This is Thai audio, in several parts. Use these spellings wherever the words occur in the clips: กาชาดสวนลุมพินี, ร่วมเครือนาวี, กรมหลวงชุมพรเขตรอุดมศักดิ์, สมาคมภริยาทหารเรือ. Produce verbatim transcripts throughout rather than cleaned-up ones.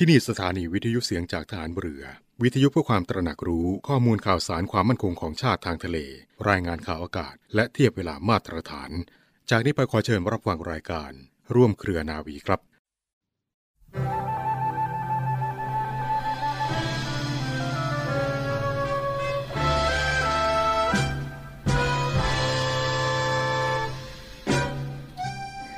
ที่นี่สถานีวิทยุเสียงจากฐานเรือวิทยุเพื่อความตระหนักรู้ข้อมูลข่าวสารความมั่นคงของชาติทางทะเลรายงานข่าวอากาศและเทียบเวลามาตรฐานจากนี้ไปขอเชิญรับฟังรายการร่วมเครือนา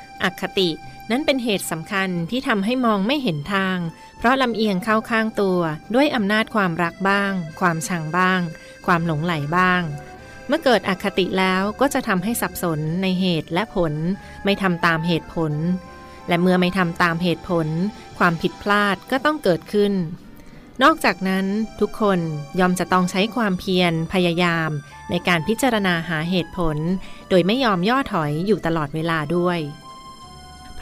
วีครับอคตินั้นเป็นเหตุสำคัญที่ทำให้มองไม่เห็นทางเพราะลำเอียงเข้าข้างตัวด้วยอำนาจความรักบ้างความชังบ้างความหลงไหลบ้างเมื่อเกิดอคติแล้วก็จะทำให้สับสนในเหตุและผลไม่ทำตามเหตุผลและเมื่อไม่ทำตามเหตุผลความผิดพลาดก็ต้องเกิดขึ้นนอกจากนั้นทุกคนยอมจะต้องใช้ความเพียรพยายามในการพิจารณาหาเหตุผลโดยไม่ยอมย่อถอยอยู่ตลอดเวลาด้วย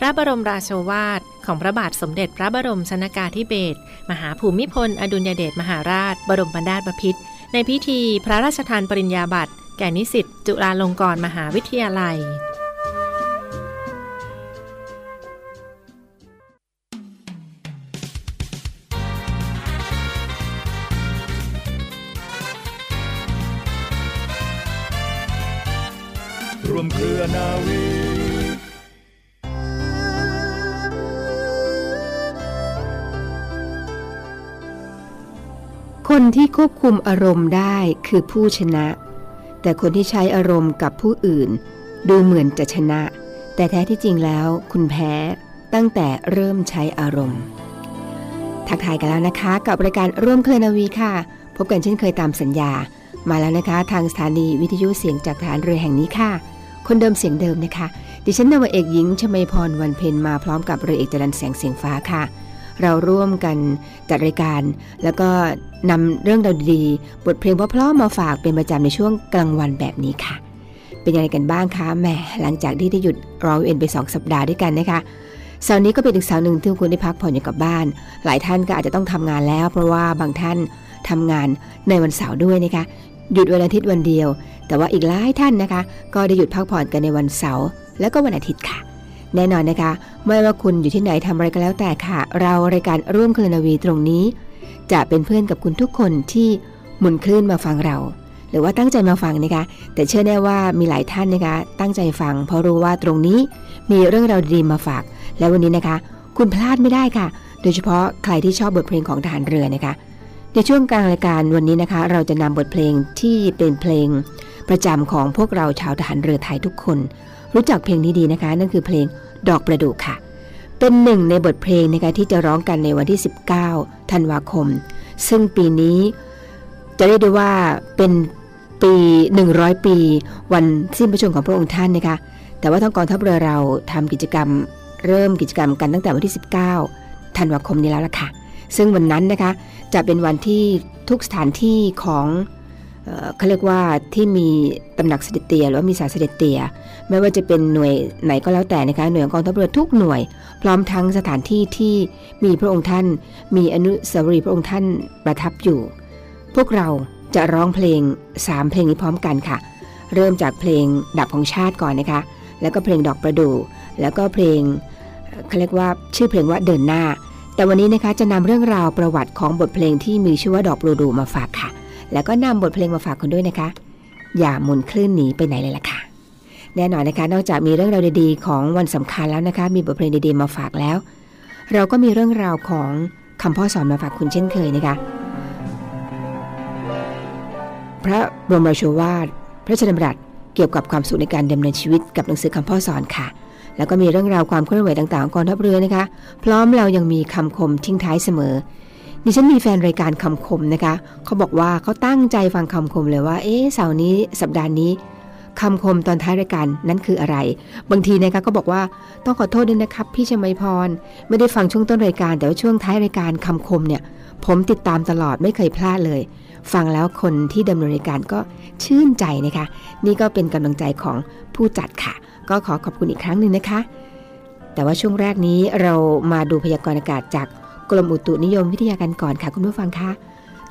พระบรมราโชวาทของพระบาทสมเด็จพระบรมชนกาธิเบศรมหาภูมิพลอดุลยเดชมหาราชบรมนาถบพิตรในพิธีพระราชทานปริญญาบัตรแก่นิสิตจุฬาลงกรณ์มหาวิทยาลัยรวมเครือนาวีคนที่ควบคุมอารมณ์ได้คือผู้ชนะแต่คนที่ใช้อารมณ์กับผู้อื่นดูเหมือนจะชนะแต่แท้ที่จริงแล้วคุณแพ้ตั้งแต่เริ่มใช้อารมณ์ทักทายกันแล้วนะคะกับรายการร่วมเครือนาวีค่ะพบกันเช่นเคยตามสัญญามาแล้วนะคะทางสถานีวิทยุเสียงจากฐานเรือแห่งนี้ค่ะคนเดิมเสียงเดิมนะคะดิฉันนาวาเอกหญิงชมัยพรวันเพ็ญมาพร้อมกับเรือเอกจรัญแสงเสียงฟ้าค่ะเราร่วมกันจัดรายการแล้วก็นำเรื่องราวดีๆบทเพลงเพราะๆมาฝากเป็นประจำในช่วงกลางวันแบบนี้ค่ะเป็นยังไงกันบ้างคะแหมหลังจากที่ได้หยุดรอเอ็นไปสองสัปดาห์ด้วยกันนะคะเสาร์นี้ก็เป็นอีกเสาร์หนึ่งที่คุณได้พักผ่อนอยู่กับบ้านหลายท่านก็อาจจะต้องทำงานแล้วเพราะว่าบางท่านทำงานในวันเสาร์ด้วยนะคะหยุดวันอาทิตย์วันเดียวแต่ว่าอีกหลายท่านนะคะก็ได้หยุดพักผ่อนกันในวันเสาร์และก็วันอาทิตย์ค่ะแน่นอนนะคะไม่ว่าคุณอยู่ที่ไหนทำอะไรก็แล้วแต่ค่ะเรารายการร่วมเครือนาวีตรงนี้จะเป็นเพื่อนกับคุณทุกคนที่หมุนคลื่นมาฟังเราหรือว่าตั้งใจมาฟังนะคะแต่เชื่อแน่ว่ามีหลายท่านนะคะตั้งใจฟังเพราะรู้ว่าตรงนี้มีเรื่องราวดีๆมาฝากและวันนี้นะคะคุณพลาดไม่ได้ค่ะโดยเฉพาะใครที่ชอบบทเพลงของทหารเรือนะคะในช่วงกลางรายการวันนี้นะคะเราจะนำบทเพลงที่เป็นเพลงประจำของพวกเราชาวทหารเรือไทยทุกคนรู้จักเพลงนี้ดีนะคะนั่นคือเพลงดอกประดู่ค่ะเป็นหนึ่งในบทเพลงนะคะที่จะร้องกันในวันที่สิบเก้าธันวาคมซึ่งปีนี้จะเรียกได้ว่าเป็นปีหนึ่งร้อยปีวันสิ้นพระชนม์ของพระองค์ท่านนะคะแต่ว่าทางกองทัพเรือเราทำกิจกรรมเริ่มกิจกรรมกันตั้งแต่วันที่สิบเก้าธันวาคมนี้แล้วล่ะค่ะซึ่งวันนั้นนะคะจะเป็นวันที่ทุกสถานที่ของเขาเรียกว่าที่มีตำหนักเสด็จเตี่ยหรือว่ามีศาลเสด็จเตี่ยไม่ว่าจะเป็นหน่วยไหนก็แล้วแต่นะคะหน่วยกองทัพเรือทุกหน่วยพร้อมทั้งสถานที่ที่มีพระองค์ท่านมีอนุสาวรีย์พระองค์ท่านประทับอยู่พวกเราจะร้องเพลงสามเพลงนี้พร้อมกันค่ะเริ่มจากเพลงดับของชาติก่อนนะคะแล้วก็เพลงดอกประดู่แล้วก็เพลงเขาเรียกว่าชื่อเพลงว่าเดินหน้าแต่วันนี้นะคะจะนำเรื่องราวประวัติของบทเพลงที่มีชื่อว่าดอกประดู่มาฝากค่ะแล้วก็นำบทเพลงมาฝากคุณด้วยนะคะอย่าหมุนคลื่นหนีไปไหนเลยล่ะค่ะแน่นอนนะคะนอกจากมีเรื่องราวดีๆของวันสำคัญแล้วนะคะมีบทเพลงดีๆมาฝากแล้วเราก็มีเรื่องราวของคำพ่อสอนมาฝากคุณเช่นเคยนะคะพระบรมราโชวาทพระราชดำรัสเกี่ยวกับความสุขในการดำเนินชีวิตกับหนังสือคำพ่อสอนค่ะแล้วก็มีเรื่องราวความเคลื่อนไหวต่างๆของกองทัพเรือนะคะพร้อมเรายังมีคำคมทิ้งท้ายเสมอดิฉันมีแฟนรายการคำคมนะคะเขาบอกว่าเขาตั้งใจฟังคำคมเลยว่าเอ๊ะเสาร์นี้สัปดาห์นี้คำคมตอนท้ายรายการนั้นคืออะไรบางทีนะคะก็บอกว่าต้องขอโทษด้วยนะครับพี่ชมัยพรไม่ได้ฟังช่วงต้นรายการแต่ว่าช่วงท้ายรายการคำคมเนี่ยผมติดตามตลอดไม่เคยพลาดเลยฟังแล้วคนที่ดำเนินรายการก็ชื่นใจนะคะนี่ก็เป็นกำลังใจของผู้จัดค่ะก็ขอขอบคุณอีกครั้งหนึ่งนะคะแต่ว่าช่วงแรกนี้เรามาดูพยากรณ์อากาศจากกรมอุตุนิยมวิทยากันก่อนค่ะคุณผู้ฟังคะ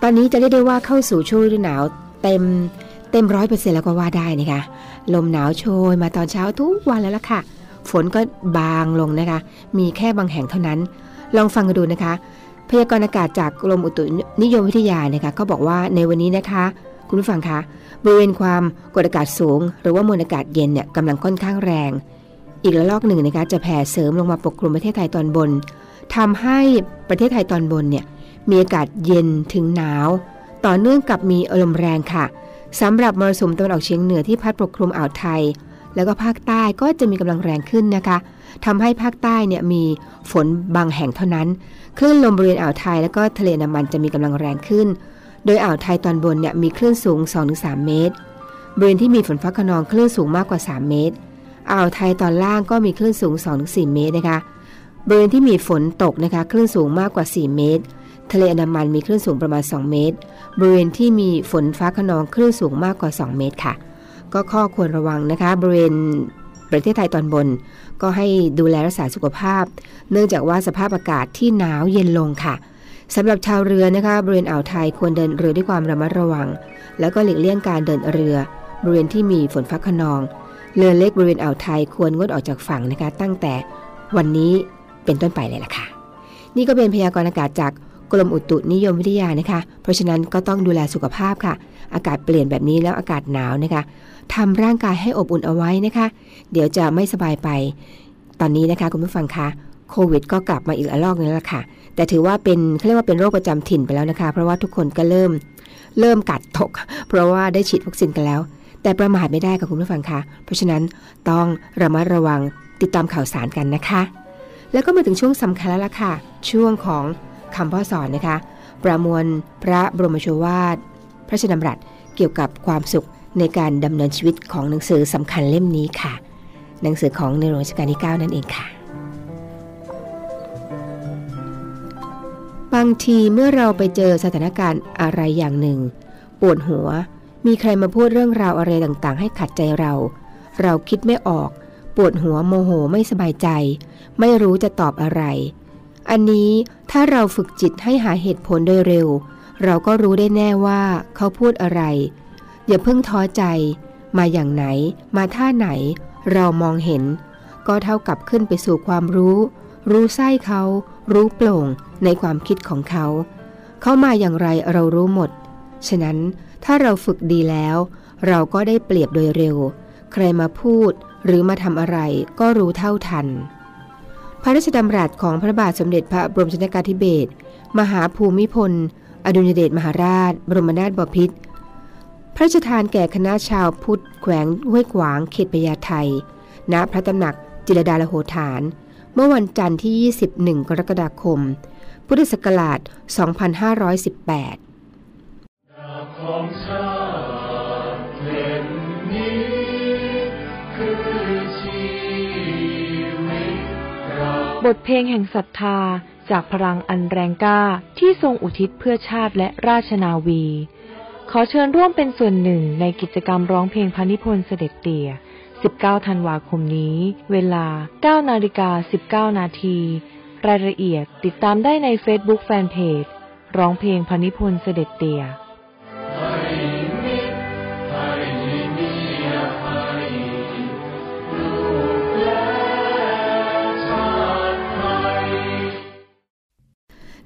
ตอนนี้จะเรียกได้ว่าเข้าสู่ช่วงฤดูหนาวเต็มเต็ม ร้อยเปอร์เซ็นต์ แล้วก็ว่าได้นะคะลมหนาวโชยมาตอนเช้าทุกวันแล้วล่ะค่ะฝนก็บางลงนะคะมีแค่บางแห่งเท่านั้นลองฟังกันดูนะคะ พยากรณ์อากาศจากกรมอุตุนิยมวิทยานะคะเขาบอกว่าในวันนี้นะคะคุณผู้ฟังคะบริเวณความกดอากาศสูงหรือว่ามวลอากาศเย็นเนี่ยกำลังค่อนข้างแรงอีกระลอกหนึ่งนะคะจะแผ่เสริมลงมาปกคลุมประเทศไทยตอนบนทำให้ประเทศไทยตอนบนเนี่ยมีอากาศเย็นถึงหนาวต่อเนื่องกับมีลมแรงค่ะสำหรับมรสุมตะวันออกเฉียงเหนือที่พัดปกคลุมอ่าวไทยแล้วก็ภาคใต้ก็จะมีกำลังแรงขึ้นนะคะทำให้ภาคใต้เนี่ยมีฝนบางแห่งเท่านั้นคลื่นลมบริเวณอ่าวไทยแล้วก็ทะเลน้ำมันจะมีกำลังแรงขึ้นโดยอ่าวไทยตอนบนเนี่ยมีคลื่นสูง สองถึงสาม เมตรบริเวณที่มีฝนฟ้าคะนองคลื่นสูงมากกว่าสามเมตรอ่าวไทยตอนล่างก็มีคลื่นสูง สองถึงสี่ เมตรนะคะบริเวณที่มีฝนตกนะคะคลื่นสูงมากกว่าสี่เมตรทะเลอันดามันมีคลื่นสูงประมาณสองเมตรบริเวณที่มีฝนฟ้าคะนองคลื่นสูงมากกว่าสองเมตรค่ะก็ข้อควรระวังนะคะบริเวณประเทศไทยตอนบนก็ให้ดูแลรักษาสุขภาพเนื่องจากว่าสภาพอากาศที่หนาวเย็นลงค่ะสำหรับชาวเรือนะคะบริเวณอ่าวไทยควรเดินเรือด้วยความระมัดระวังแล้วก็หลีกเลี่ยงการเดินเรือบริเวณที่มีฝนฟ้าคะนองเรือเล็กบริเวณอ่าวไทยควรงดออกจากฝั่งนะคะตั้งแต่วันนี้เป็นต้นไปเลยล่ะค่ะนี่ก็เป็นพยากรณ์อากาศจากกรมอุตุนิยมวิทยานะคะเพราะฉะนั้นก็ต้องดูแลสุขภาพค่ะอากาศเปลี่ยนแบบนี้แล้วอากาศหนาวนะคะทำร่างกายให้อบอุ่นเอาไว้นะคะเดี๋ยวจะไม่สบายไปตอนนี้นะคะคุณผู้ฟังคะโควิดก็กลับมาอีกระลอกนึงแล้วค่ะแต่ถือว่าเป็นเขาเรียกว่าเป็นโรคประจำถิ่นไปแล้วนะคะเพราะว่าทุกคนก็เริ่มเริ่มกัดตกเพราะว่าได้ฉีดวัคซีนกันแล้วแต่ประมาทไม่ได้ค่ะคุณผู้ฟังคะเพราะฉะนั้นต้องระมัดระวังติดตามข่าวสารกันนะคะแล้วก็มาถึงช่วงสำคัญแล้วล่ะค่ะช่วงของคำพ่อสอนนะคะประมวลพระบรมโชวาทพระราชดำรัสเกี่ยวกับความสุขในการดำเนินชีวิตของหนังสือสำคัญเล่มนี้ค่ะหนังสือของในหลวงรัชกาลที่เก้านั่นเองค่ะบางทีเมื่อเราไปเจอสถานการณ์อะไรอย่างหนึ่งปวดหัวมีใครมาพูดเรื่องราวอะไรต่างๆให้ขัดใจเราเราคิดไม่ออกปวดหัวโมโหไม่สบายใจไม่รู้จะตอบอะไรอันนี้ถ้าเราฝึกจิตให้หาเหตุผลโดยเร็วเราก็รู้ได้แน่ว่าเขาพูดอะไรอย่าเพิ่งท้อใจมาอย่างไหนมาท่าไหนเรามองเห็นก็เท่ากับขึ้นไปสู่ความรู้รู้ไส้เขารู้โปร่งในความคิดของเขาเขามาอย่างไรเรารู้หมดฉะนั้นถ้าเราฝึกดีแล้วเราก็ได้เปรียบโดยเร็วใครมาพูดหรือมาทำอะไรก็รู้เท่าทันพระราชดำรัสของพระบาทสมเด็จพระบรมชนกาธิเบศรมหาภูมิพลอดุลยเดชมหาราชบรมนาถบพิตรพระราชทานแก่คณะชาวพุทธแขวงห้วยขวางเขตพญาไทณพระตำหนักจิรดาลโหฐานเมื่อวันจันทร์ที่ยี่สิบเอ็ดกรกฎาคมพุทธศักราชสองพันห้าร้อยสิบแปดบทเพลงแห่งศรัทธาจากพลังอันแรงกล้าที่ทรงอุทิศเพื่อชาติและราชนาวีขอเชิญร่วมเป็นส่วนหนึ่งในกิจกรรมร้องเพลงพระนิพนธ์เสด็จเตี่ยสิบเก้าธันวาคมนี้เวลา เก้านาฬิกาสิบเก้านาทีรายละเอียดติดตามได้ใน Facebook Fanpage ร้องเพลงพระนิพนธ์เสด็จเตี่ย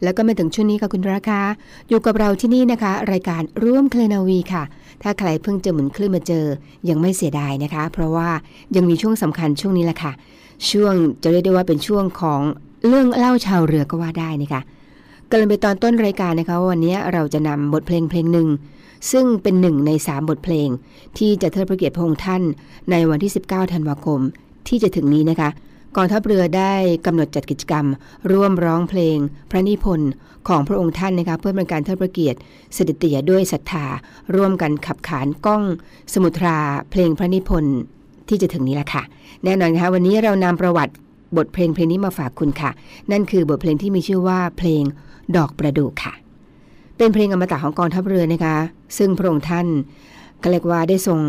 แล้วก็มาถึงช่วงนี้ค่ะคุณราคาอยู่กับเราที่นี่นะคะรายการร่วมเคลนาวีค่ะถ้าใครเพิ่งเจอหมุนคลื่นมาเจอยังไม่เสียดายนะคะเพราะว่ายังมีช่วงสำคัญช่วงนี้แหละค่ะช่วงจะเรียกได้ว่าเป็นช่วงของเรื่องเล่าชาวเรือก็ว่าได้นะคะกลับไปตอนต้นรายการนะคะวันนี้เราจะนำบทเพลงเพลงหนึ่งซึ่งเป็นหนึ่งในสามบทเพลงที่จะเทิดพระเกียรติพระองค์ท่านในวันที่สิบเก้าธันวาคมที่จะถึงนี้นะคะกองทัพเรือได้กำหนดจัดกิจกรรมร่วมร้องเพลงพระนิพนธ์ของพระองค์ท่านนะคะเพื่อเป็นการเทิดพระเกียรติเสด็จเตี่ยด้วยศรัทธาร่วมกันขับขานก้องสมุทราเพลงพระนิพนธ์ที่จะถึงนี้ละค่ะแน่นอนนะคะวันนี้เรานำประวัติบทเพลงเพลงนี้มาฝากคุณค่ะนั่นคือบทเพลงที่มีชื่อว่าเพลงดอกประดู่ค่ะเป็นเพลงอมตะของกองทัพเรือนะคะซึ่งพระองค์ท่านก็เรียกว่าได้ทรง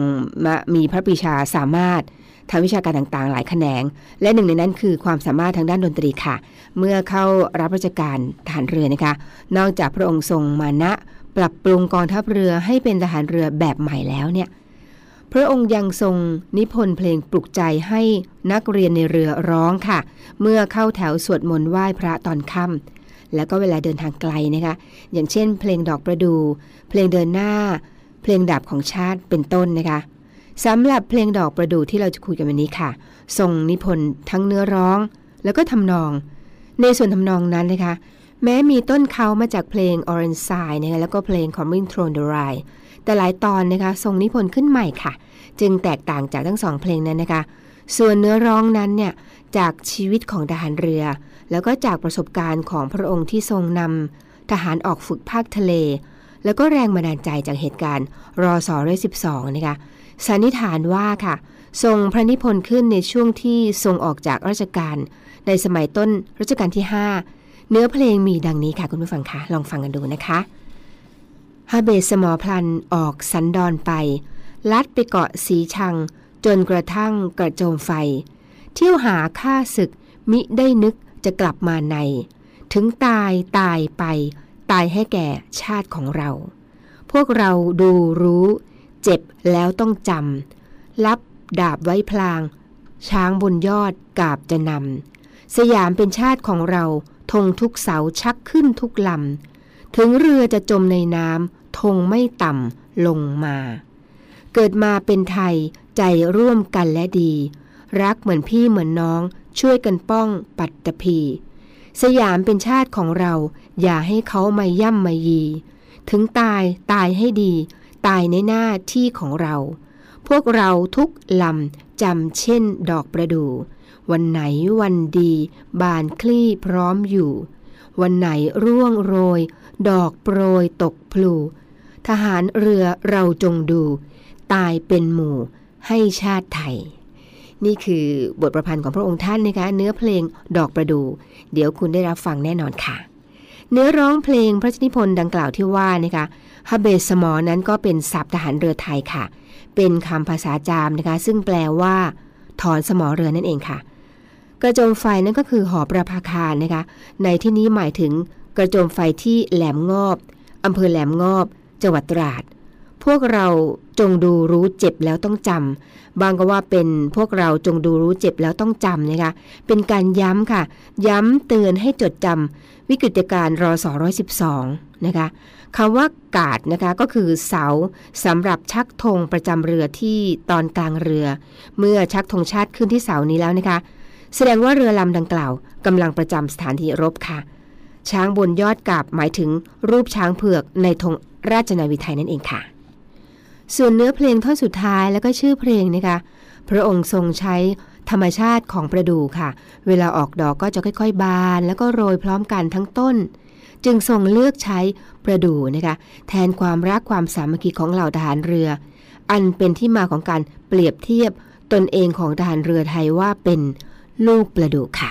มีพระปรีชาสามารถทางวิชาการต่างๆหลายแขนงและหนึ่งในนั้นคือความสามารถทางด้านดนตรีค่ะเมื่อเข้ารับราชการทหารเรือนะคะนอกจากพระองค์ทรงมานะปรับปรุงกองทัพเรือให้เป็นทหารเรือแบบใหม่แล้วเนี่ยพระองค์ยังทรงนิพนธ์เพลงปลุกใจให้นักเรียนในเรือร้องค่ะเมื่อเข้าแถวสวดมนต์ไหว้พระตอนค่ำ แล้วก็เวลาเดินทางไกลนะคะอย่างเช่นเพลงดอกประดู่เพลงเดินหน้าเพลงดาบของชาติเป็นต้นนะคะสำหรับเพลงดอกประดู่ที่เราจะคุยกันวันนี้ค่ะทรงนิพนธ์ทั้งเนื้อร้องแล้วก็ทำนองในส่วนทำนองนั้นนะคะแม้มีต้นเขามาจากเพลง Orange Side นะคะแล้วก็เพลง Coming Through the Rye แต่หลายตอนนะคะทรงนิพนธ์ขึ้นใหม่ค่ะจึงแตกต่างจากทั้งสองเพลงนั้นนะคะส่วนเนื้อร้องนั้นเนี่ยจากชีวิตของทหารเรือแล้วก็จากประสบการณ์ของพระองค์ที่ทรงนำทหารออกฝึกภาคทะเลแล้วก็แรงบันดาลใจจากเหตุการณ์ร.ศ. หนึ่งร้อยสิบสองนะคะสันนิษฐานว่าค่ะทรงพระนิพนธ์ขึ้นในช่วงที่ทรงออกจากราชการในสมัยต้นรัชกาลที่ห้าเนื้อเพลงมีดังนี้ค่ะคุณผู้ฟังคะลองฟังกันดูนะคะฮาเบสมอพลันออกสันดอนไปลัดไปเกาะสีชังจนกระทั่งกระโจมไฟเที่ยวหาฆ่าศึกมิได้นึกจะกลับมาในถึงตายตายไปตายให้แก่ชาติของเราพวกเราดูรู้เจ็บแล้วต้องจำรับดาบไว้พลางช้างบนยอดกาบจะนำสยามเป็นชาติของเราธงทุกเสาชักขึ้นทุกลำถึงเรือจะจมในน้ำธงไม่ต่ำลงมาเกิดมาเป็นไทยใจร่วมกันและดีรักเหมือนพี่เหมือนน้องช่วยกันป้องปัตตภีสยามเป็นชาติของเราอย่าให้เขามาย่ำมายีถึงตายตายให้ดีตายในหน้าที่ของเราพวกเราทุกลำจำเช่นดอกประดู่วันไหนวันดีบานคลี่พร้อมอยู่วันไหนร่วงโรยดอกโปรยตกพลูทหารเรือเราจงดูตายเป็นหมู่ให้ชาติไทยนี่คือบทประพันธ์ของพระองค์ท่านนะคะเนื้อเพลงดอกประดู่เดี๋ยวคุณได้รับฟังแน่นอนค่ะเนื้อร้องเพลงพระราชนิพนธ์ดังกล่าวที่ว่านะคะฮเบสมอนั้นก็เป็นศัพท์ทหารเรือไทยค่ะเป็นคำภาษาจามนะคะซึ่งแปลว่าถอนสมอเรือนั่นเองค่ะกระโจมไฟนั่นก็คือหอประภาคารนะคะในที่นี้หมายถึงกระโจมไฟที่แหลมงอบอำเภอแหลมงอบจังหวัดตราดพวกเราจงดูรู้เจ็บแล้วต้องจำบางก็ว่าเป็นพวกเราจงดูรู้เจ็บแล้วต้องจำนะคะเป็นการย้ำค่ะย้ำเตือนให้จดจำวิกฤตการณ์ร.ศ.หนึ่งร้อยสิบสองนะคะคำว่ากาดนะคะก็คือเสาสำหรับชักธงประจำเรือที่ตอนกลางเรือเมื่อชักธงชาติขึ้นที่เสานี้แล้วนะคะแสดงว่าเรือลำดังกล่าวกำลังประจำสถานที่รบค่ะช้างบนยอดกาบหมายถึงรูปช้างเผือกในธงราชนาวีไทยนั่นเองค่ะส่วนเนื้อเพลงท่อนสุดท้ายแล้วก็ชื่อเพลงนะคะพระองค์ทรงใช้ธรรมชาติของประดู่ค่ะเวลาออกดอกก็จะค่อยๆบานแล้วก็โรยพร้อมกันทั้งต้นจึงทรงเลือกใช้ประดู่นะคะแทนความรักความสามัคคีของเหล่าทหารเรืออันเป็นที่มาของการเปรียบเทียบตนเองของทหารเรือไทยว่าเป็นลูกประดู่ค่ะ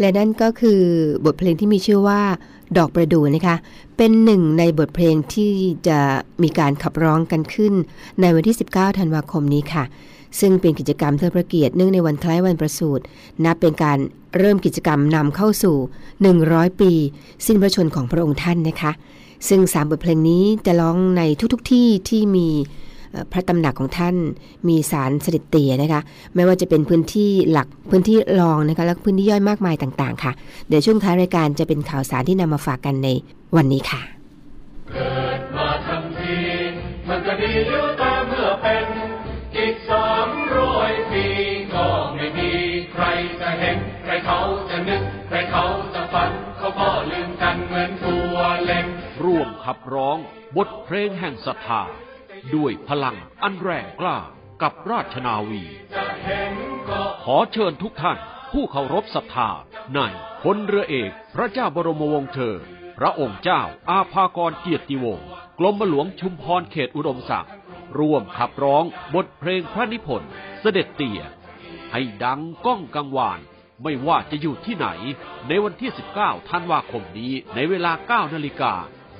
และนั่นก็คือบทเพลงที่มีชื่อว่าดอกประดู่นะคะเป็นหนึ่งในบทเพลงที่จะมีการขับร้องกันขึ้นในวันที่สิบเก้าธันวาคมนี้ค่ะซึ่งเป็นกิจกรรมเทิดพระเกียรติเนื่องในวันคล้ายวันประสูตินับเป็นการเริ่มกิจกรรมนำเข้าสู่หนึ่งร้อยปีสิ้นพระชนม์ของพระองค์ท่านนะคะซึ่งสามบทเพลงนี้จะร้องในทุกๆ ที่ที่มีพระตำหนักของท่านมีศาลเสด็จเตี่ยนะคะไม่ว่าจะเป็นพื้นที่หลักพื้นที่รองนะคะและพื้นที่ย่อยมากมายต่างๆค่ะเดี๋ยวช่วงท้ายรายการจะเป็นข่าวสารที่นำมาฝากกันในวันนี้ค่ะเกิดมาทั้งทีมันก็ดีอยู่แต่เมื่อเป็นอีกสามร้อยปีก็ไม่มีใครจะเห็นใครเขาจะนึกใครเขาจะฝันเขาก็ลืมกันเหมือนตัวเล็กร่วมขับร้องบทเพลงแห่งศรัทธาด้วยพลังอันแรงกล้ากับราชนาวีขอเชิญทุกท่านผู้เคารพศรัทธาในพลเรือเอกพระเจ้าบรมวงศ์เธอพระองค์เจ้าอาภากรเกียรติวงศ์กรมหลวงชุมพรเขตอุดมศักดิ์ร่วมขับร้องบทเพลงพระนิพนธ์เสด็จเตี่ยให้ดังก้องกังวานไม่ว่าจะอยู่ที่ไหนในวันที่สิบเก้าธันวาคมนี้ในเวลา เก้านาฬิกา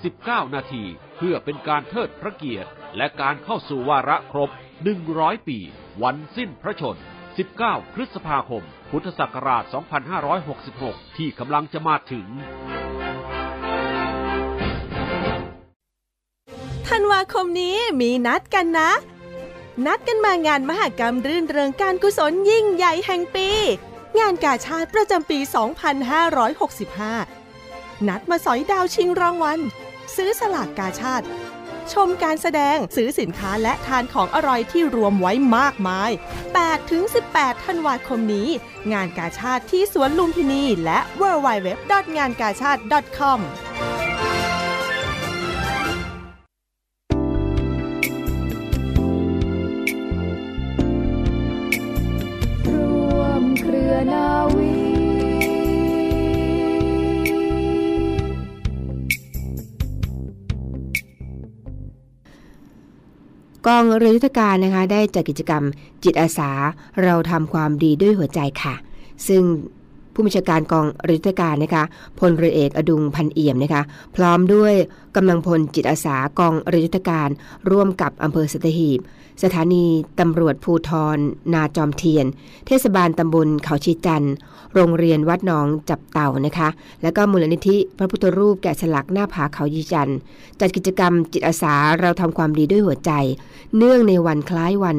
สิบเก้านาทีเพื่อเป็นการเทิดพระเกียรติและการเข้าสู่วาระครบหนึ่งร้อยปีวันสิ้นพระชนม์สิบเก้าพฤษภาคมพุทธศักราชสองพันห้าร้อยหกสิบหกที่กำลังจะมาถึงธันวาคมนี้มีนัดกันนะนัดกันมางานมหกรรมรื่นเริงการกุศลยิ่งใหญ่แห่งปีงานกาชาดประจำปีสองพันห้าร้อยหกสิบห้านัดมาสอยดาวชิงรางวัลซื้อสลากกาชาดชมการแสดงซื้อสินค้าและทานของอร่อยที่รวมไว้มากมาย แปดถึงสิบแปด ธันวาคมนี้งานกาชาดที่สวนลุมพินีและ ดับเบิลยู ดับเบิลยู ดับเบิลยู ดอท งานกาชาด ดอท คอม ร่วมเครือนาวีกองเรือยุทธการนะคะได้จัด กิจกรรมจิตอาสาเราทำความดีด้วยหัวใจค่ะซึ่งผู้บัญชาการกองเรือยุทธการนะคะพลเรือเอกอดุงพันเอี่ยมนะคะพร้อมด้วยกำลังพลจิตอาสากองเรือยุทธการร่วมกับอำเภอสัตหีบสถานีตำรวจภูธรนาจอมเทียนเทศบาลตำบลเขาชีจันทร์โรงเรียนวัดหนองจับเต่านะคะแล้วก็มูลนิธิพระพุทธรูปแกะสลักหน้าผาเขาชีจันทร์จัดกิจกรรมจิตอาสาเราทำความดีด้วยหัวใจเนื่องในวันคล้ายวัน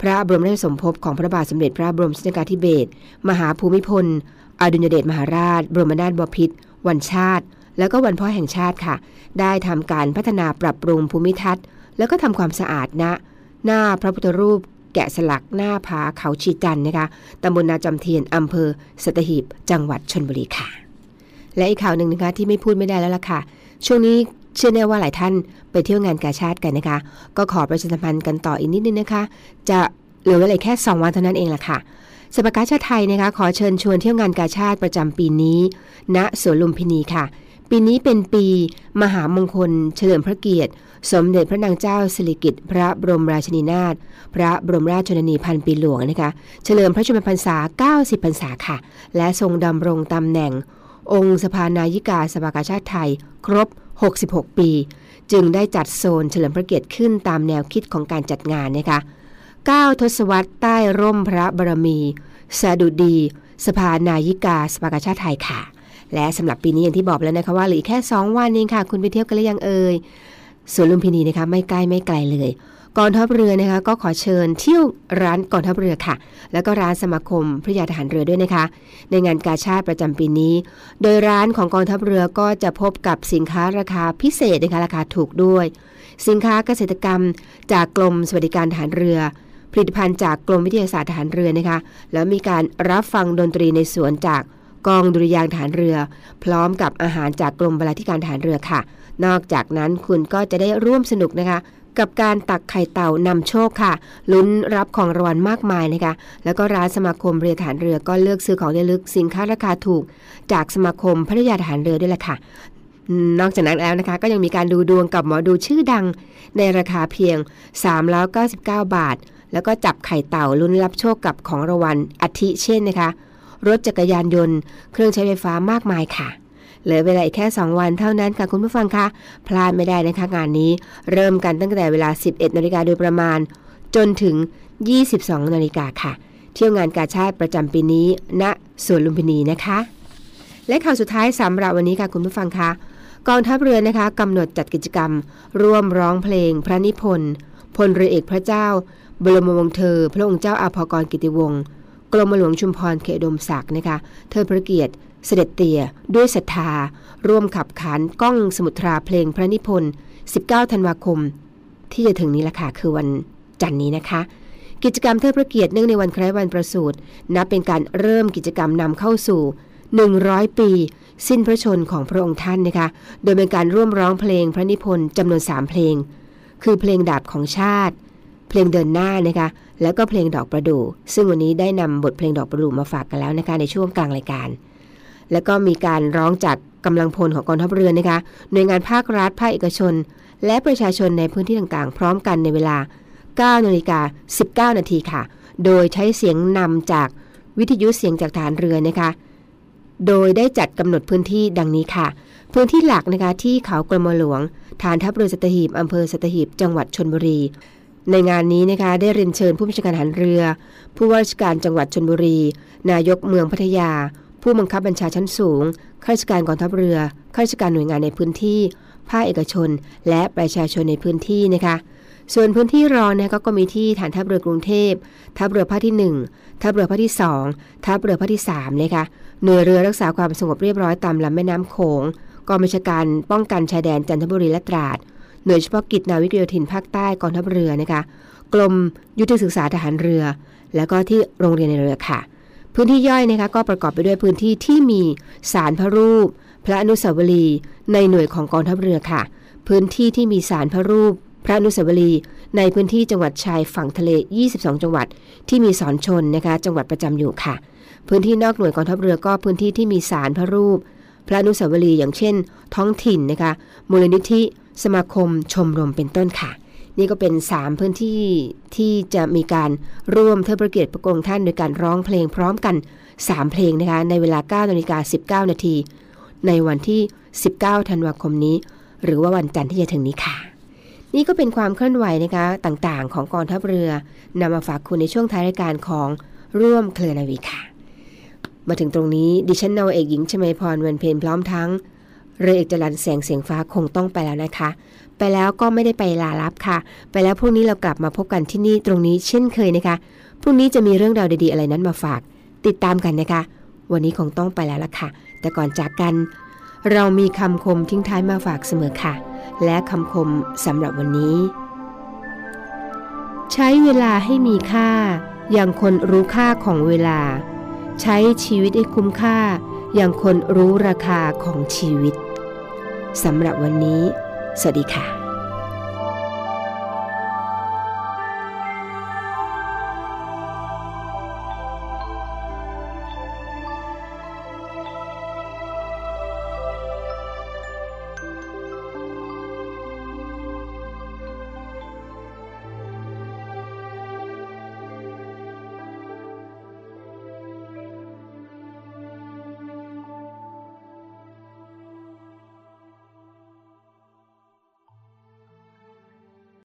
พระบรมราชสมภพของพระบาทสมเด็จพระบรมชนกาธิเบศรมหาภูมิพลอดุลยเดชมหาราชบรมนาถบพิตรวันชาติแล้วก็วันพ่อแห่งชาติค่ะได้ทำการพัฒนาปรับปรุงภูมิทัศน์แล้วก็ทำความสะอาดณหน้าพระพุทธรูปแกะสลักหน้าผาเขาชีจันทร์นะคะตำบลนาจอมเทียนอำเภอสัตหีบจังหวัดชลบุรีค่ะและอีกข่าวหนึ่งนะคะที่ไม่พูดไม่ได้แล้วล่ะค่ะช่วงนี้เชื่อแน่ว่าหลายท่านไปเที่ยวงานกาชาดกันนะคะก็ขอประชาสัมพันธ์กันต่ออีกนิดนึงนะคะจะเหลือเวลาแค่สองวันเท่านั้นเองล่ะค่ะสภากาชาดไทยนะคะขอเชิญชวนเที่ยวงานกาชาดประจำปีนี้ณสวนลุมพินีค่ะปีนี้เป็นปีมหามงคลเฉลิมพระเกียรติสมเด็จพระนางเจ้าสิริกิติ์พระบรมราชินีนาถพระบรมราชชนนีพันปีหลวงนะคะเฉลิมพระชนมพรรษาเก้าสิบพรรษาค่ะและทรงดำรงตำแหน่งองค์สภานายิกาสภากาชาดไทยครบหกสิบหกปีจึงได้จัดโซนเฉลิมพระเกียรติขึ้นตามแนวคิดของการจัดงานนะคะเก้าทศวรรษใต้ร่มพระบารมีสดุดีสภานายิกาสภากาชาดไทยค่ะและสำหรับปีนี้อย่างที่บอกแล้วนะคะว่าเหลือแค่สองวันเองค่ะคุณไปเที่ยวกันหรือยังเอ่ยสวนลุมพินีนะคะไม่ใกล้ไม่ไกลเลยกองทัพเรือนะคะก็ขอเชิญเที่ยวร้านกองทัพเรือค่ะแล้วก็ร้านสมาคมพระยาทหารเรือด้วยนะคะในงานกาชาดประจำปีนี้โดยร้านของกองทัพเรือก็จะพบกับสินค้าราคาพิเศษนะคะราคาถูกด้วยสินค้าเกษตรกรรมจากกรมสวัสดิการทหารเรือผลิตภัณฑ์จากกรมวิทยาศาสตร์ทหารเรือนะคะแล้วมีการรับฟังดนตรีในสวนจากกองดุริยางค์ทหารเรือพร้อมกับอาหารจากกรมบรรณาธิการทหารเรือค่ะนอกจากนั้นคุณก็จะได้ร่วมสนุกนะคะกับการตักไข่เต่านำโชคค่ะลุ้นรับของรางวัลมากมายนะคะแล้วก็ร้านสมาคมเรือทหารเรือก็เลือกซื้อของที่ระลึกสินค้าราคาถูกจากสมาคมพระยาทหารเรือด้วยล่ะค่ะนอกจากนั้นแล้วนะคะก็ยังมีการดูดวงกับหมอดูชื่อดังในราคาเพียงสามร้อยเก้าสิบเก้าบาทแล้วก็จับไข่เต่าลุ้นรับโชคกับของรางวัลอาทิเช่นนะคะ รถจักรยานยนต์เครื่องใช้ไฟฟ้ามากมายค่ะเหลือเวลาอีกแค่สองวันเท่านั้นค่ะคุณผู้ฟังคะพลาดไม่ได้นะคะงานนี้เริ่มกันตั้งแต่เวลา สิบเอ็ดนาฬิกา นโดยประมาณจนถึง ยี่สิบสองนาฬิกา นค่ะเที่ยวงานกาชาดประจำปีนี้ณสวนลุมพินีนะคะและข่าวสุดท้ายสำหรับวันนี้ค่ะคุณผู้ฟังคะกองทัพเรือนะคะกำหนดจัดกิจกรรมร่วมร้องเพลงพระนิพนธ์พลเรือเอกพระเจ้าบรมวงศ์เธอพระองค์เจ้าอาภากรกิติวงศ์กรมหลวงชุมพรเขตอุดมศักดิ์นะคะเทิดพระเกียรติเสด็จเตี่ยด้วยศรัทธาร่วมขับขานก้องสมุทราเพลงพระนิพนธ์สิบเก้าธันวาคมที่จะถึงนี้ละค่ะคือวันจันทร์นี้นะคะกิจกรรมเทิดพระเกียรติเนื่องในวันคล้ายวันประสูตินับเป็นการเริ่มกิจกรรมนำเข้าสู่หนึ่งร้อยปีสิ้นพระชนของพระองค์ท่านนะคะโดยเป็นการร่วมร้องเพลงพระนิพนธ์จำนวนสามเพลงคือเพลงดาบของชาติเพลงเดินหน้านะคะแล้วก็เพลงดอกประดู่ซึ่งวันนี้ได้นำบทเพลงดอกประดู่มาฝากกันแล้วนะคะในช่วงกลางรายการแล้วก็มีการร้องจากกำลังพลของกองทัพเรือนะคะหน่วยงานภาครัฐภาคเอกชนและประชาชนในพื้นที่ต่างๆพร้อมกันในเวลา เก้านาฬิกาสิบเก้านาที นค่ะโดยใช้เสียงนำจากวิทยุเสียงจากฐานเรือนะคะโดยได้จัดกำหนดพื้นที่ดังนี้ค่ะพื้นที่หลักนะคะที่เขากรมหลวงฐานทัพเรือสัตหีบอำเภอสัตหีบจังหวัดชลบุรีในงานนี้นะคะได้เรียนเชิญผู้บัญชาการทหารเรือผู้ว่าราชการจังหวัดชลบุรีนายกเมืองพัทยาผู้บังคับบัญชาชั้นสูงข้าราชการกองทัพเรือข้าราชการหน่วยงานในพื้นที่ภาคเอกชนและประชาชนในพื้นที่นะคะส่วนพื้นที่รองเนี่ยก็มีที่ฐานทัพเรือกรุงเทพทัพเรือภาคที่หนึ่งทัพเรือภาคที่สองทัพเรือภาคที่สามนะคะหน่วยเรือรักษาความสงบเรียบร้อยตามลำแม่น้ำโขงกองบัญชาการป้องกันชายแดนจันทบุรีและตราดหน่วยเฉพาะกิจนาวิกโยธินภาคใต้กองทัพเรือนะคะกรมยุทธศึกษาทหารเรือและก็ที่โรงเรียนในเรือค่ะพื้นที่ย่อยนะคะก็ประกอบไปด้วยพื้นที่ที่มีศาลพระรูปพระอนุสาวรีย์ในหน่วยของกองทัพเรือค่ะพื้นที่ที่มีศาลพระรูปพระอนุสาวรีย์ในพื้นที่จังหวัดชายฝั่งทะเลยี่สิบสองจังหวัดที่มีศรชนนะคะจังหวัดประจำอยู่ค่ะพื้นที่นอกหน่วยกองทัพเรือก็พื้นที่ที่มีศาลพระรูปพระอนุสาวรีย์อย่างเช่นท้องถิ่นนะคะมูลนิธิสมาคมชมรมเป็นต้นค่ะนี่ก็เป็นสามพื้นที่ที่จะมีการร่วมเทิดพระเกียรติพระองค์ท่านโดยการร้องเพลงพร้อมกันสามเพลงนะคะในเวลา เก้านาฬิกาสิบเก้านาที นในวันที่สิบเก้าธันวาคมนี้หรือว่าวันจันทร์ที่จะถึงนี้ค่ะนี่ก็เป็นความเคลื่อนไหวนะคะต่างๆของกองทัพเรือนำมาฝากคุณในช่วงท้ายรายการของร่วมเครือนาวีค่ะมาถึงตรงนี้ดิฉันนาวาเอกหญิงชมาพรเวรเพลพร้อมทั้งเรือเอกจรัญแสงเสียงฟ้าคงต้องไปแล้วนะคะไปแล้วก็ไม่ได้ไปลาลับค่ะไปแล้วพรุ่งนี้เรากลับมาพบกันที่นี่ตรงนี้เช่นเคยนะคะพรุ่งนี้จะมีเรื่องราวดีๆอะไรนั้นมาฝากติดตามกันนะคะวันนี้คงต้องไปแล้วล่ะค่ะแต่ก่อนจากกันเรามีคำคมทิ้งท้ายมาฝากเสมอค่ะและคำคมสำหรับวันนี้ใช้เวลาให้มีค่าอย่างคนรู้ค่าของเวลาใช้ชีวิตให้คุ้มค่าอย่างคนรู้ราคาของชีวิตสำหรับวันนี้สวัสดีค่ะ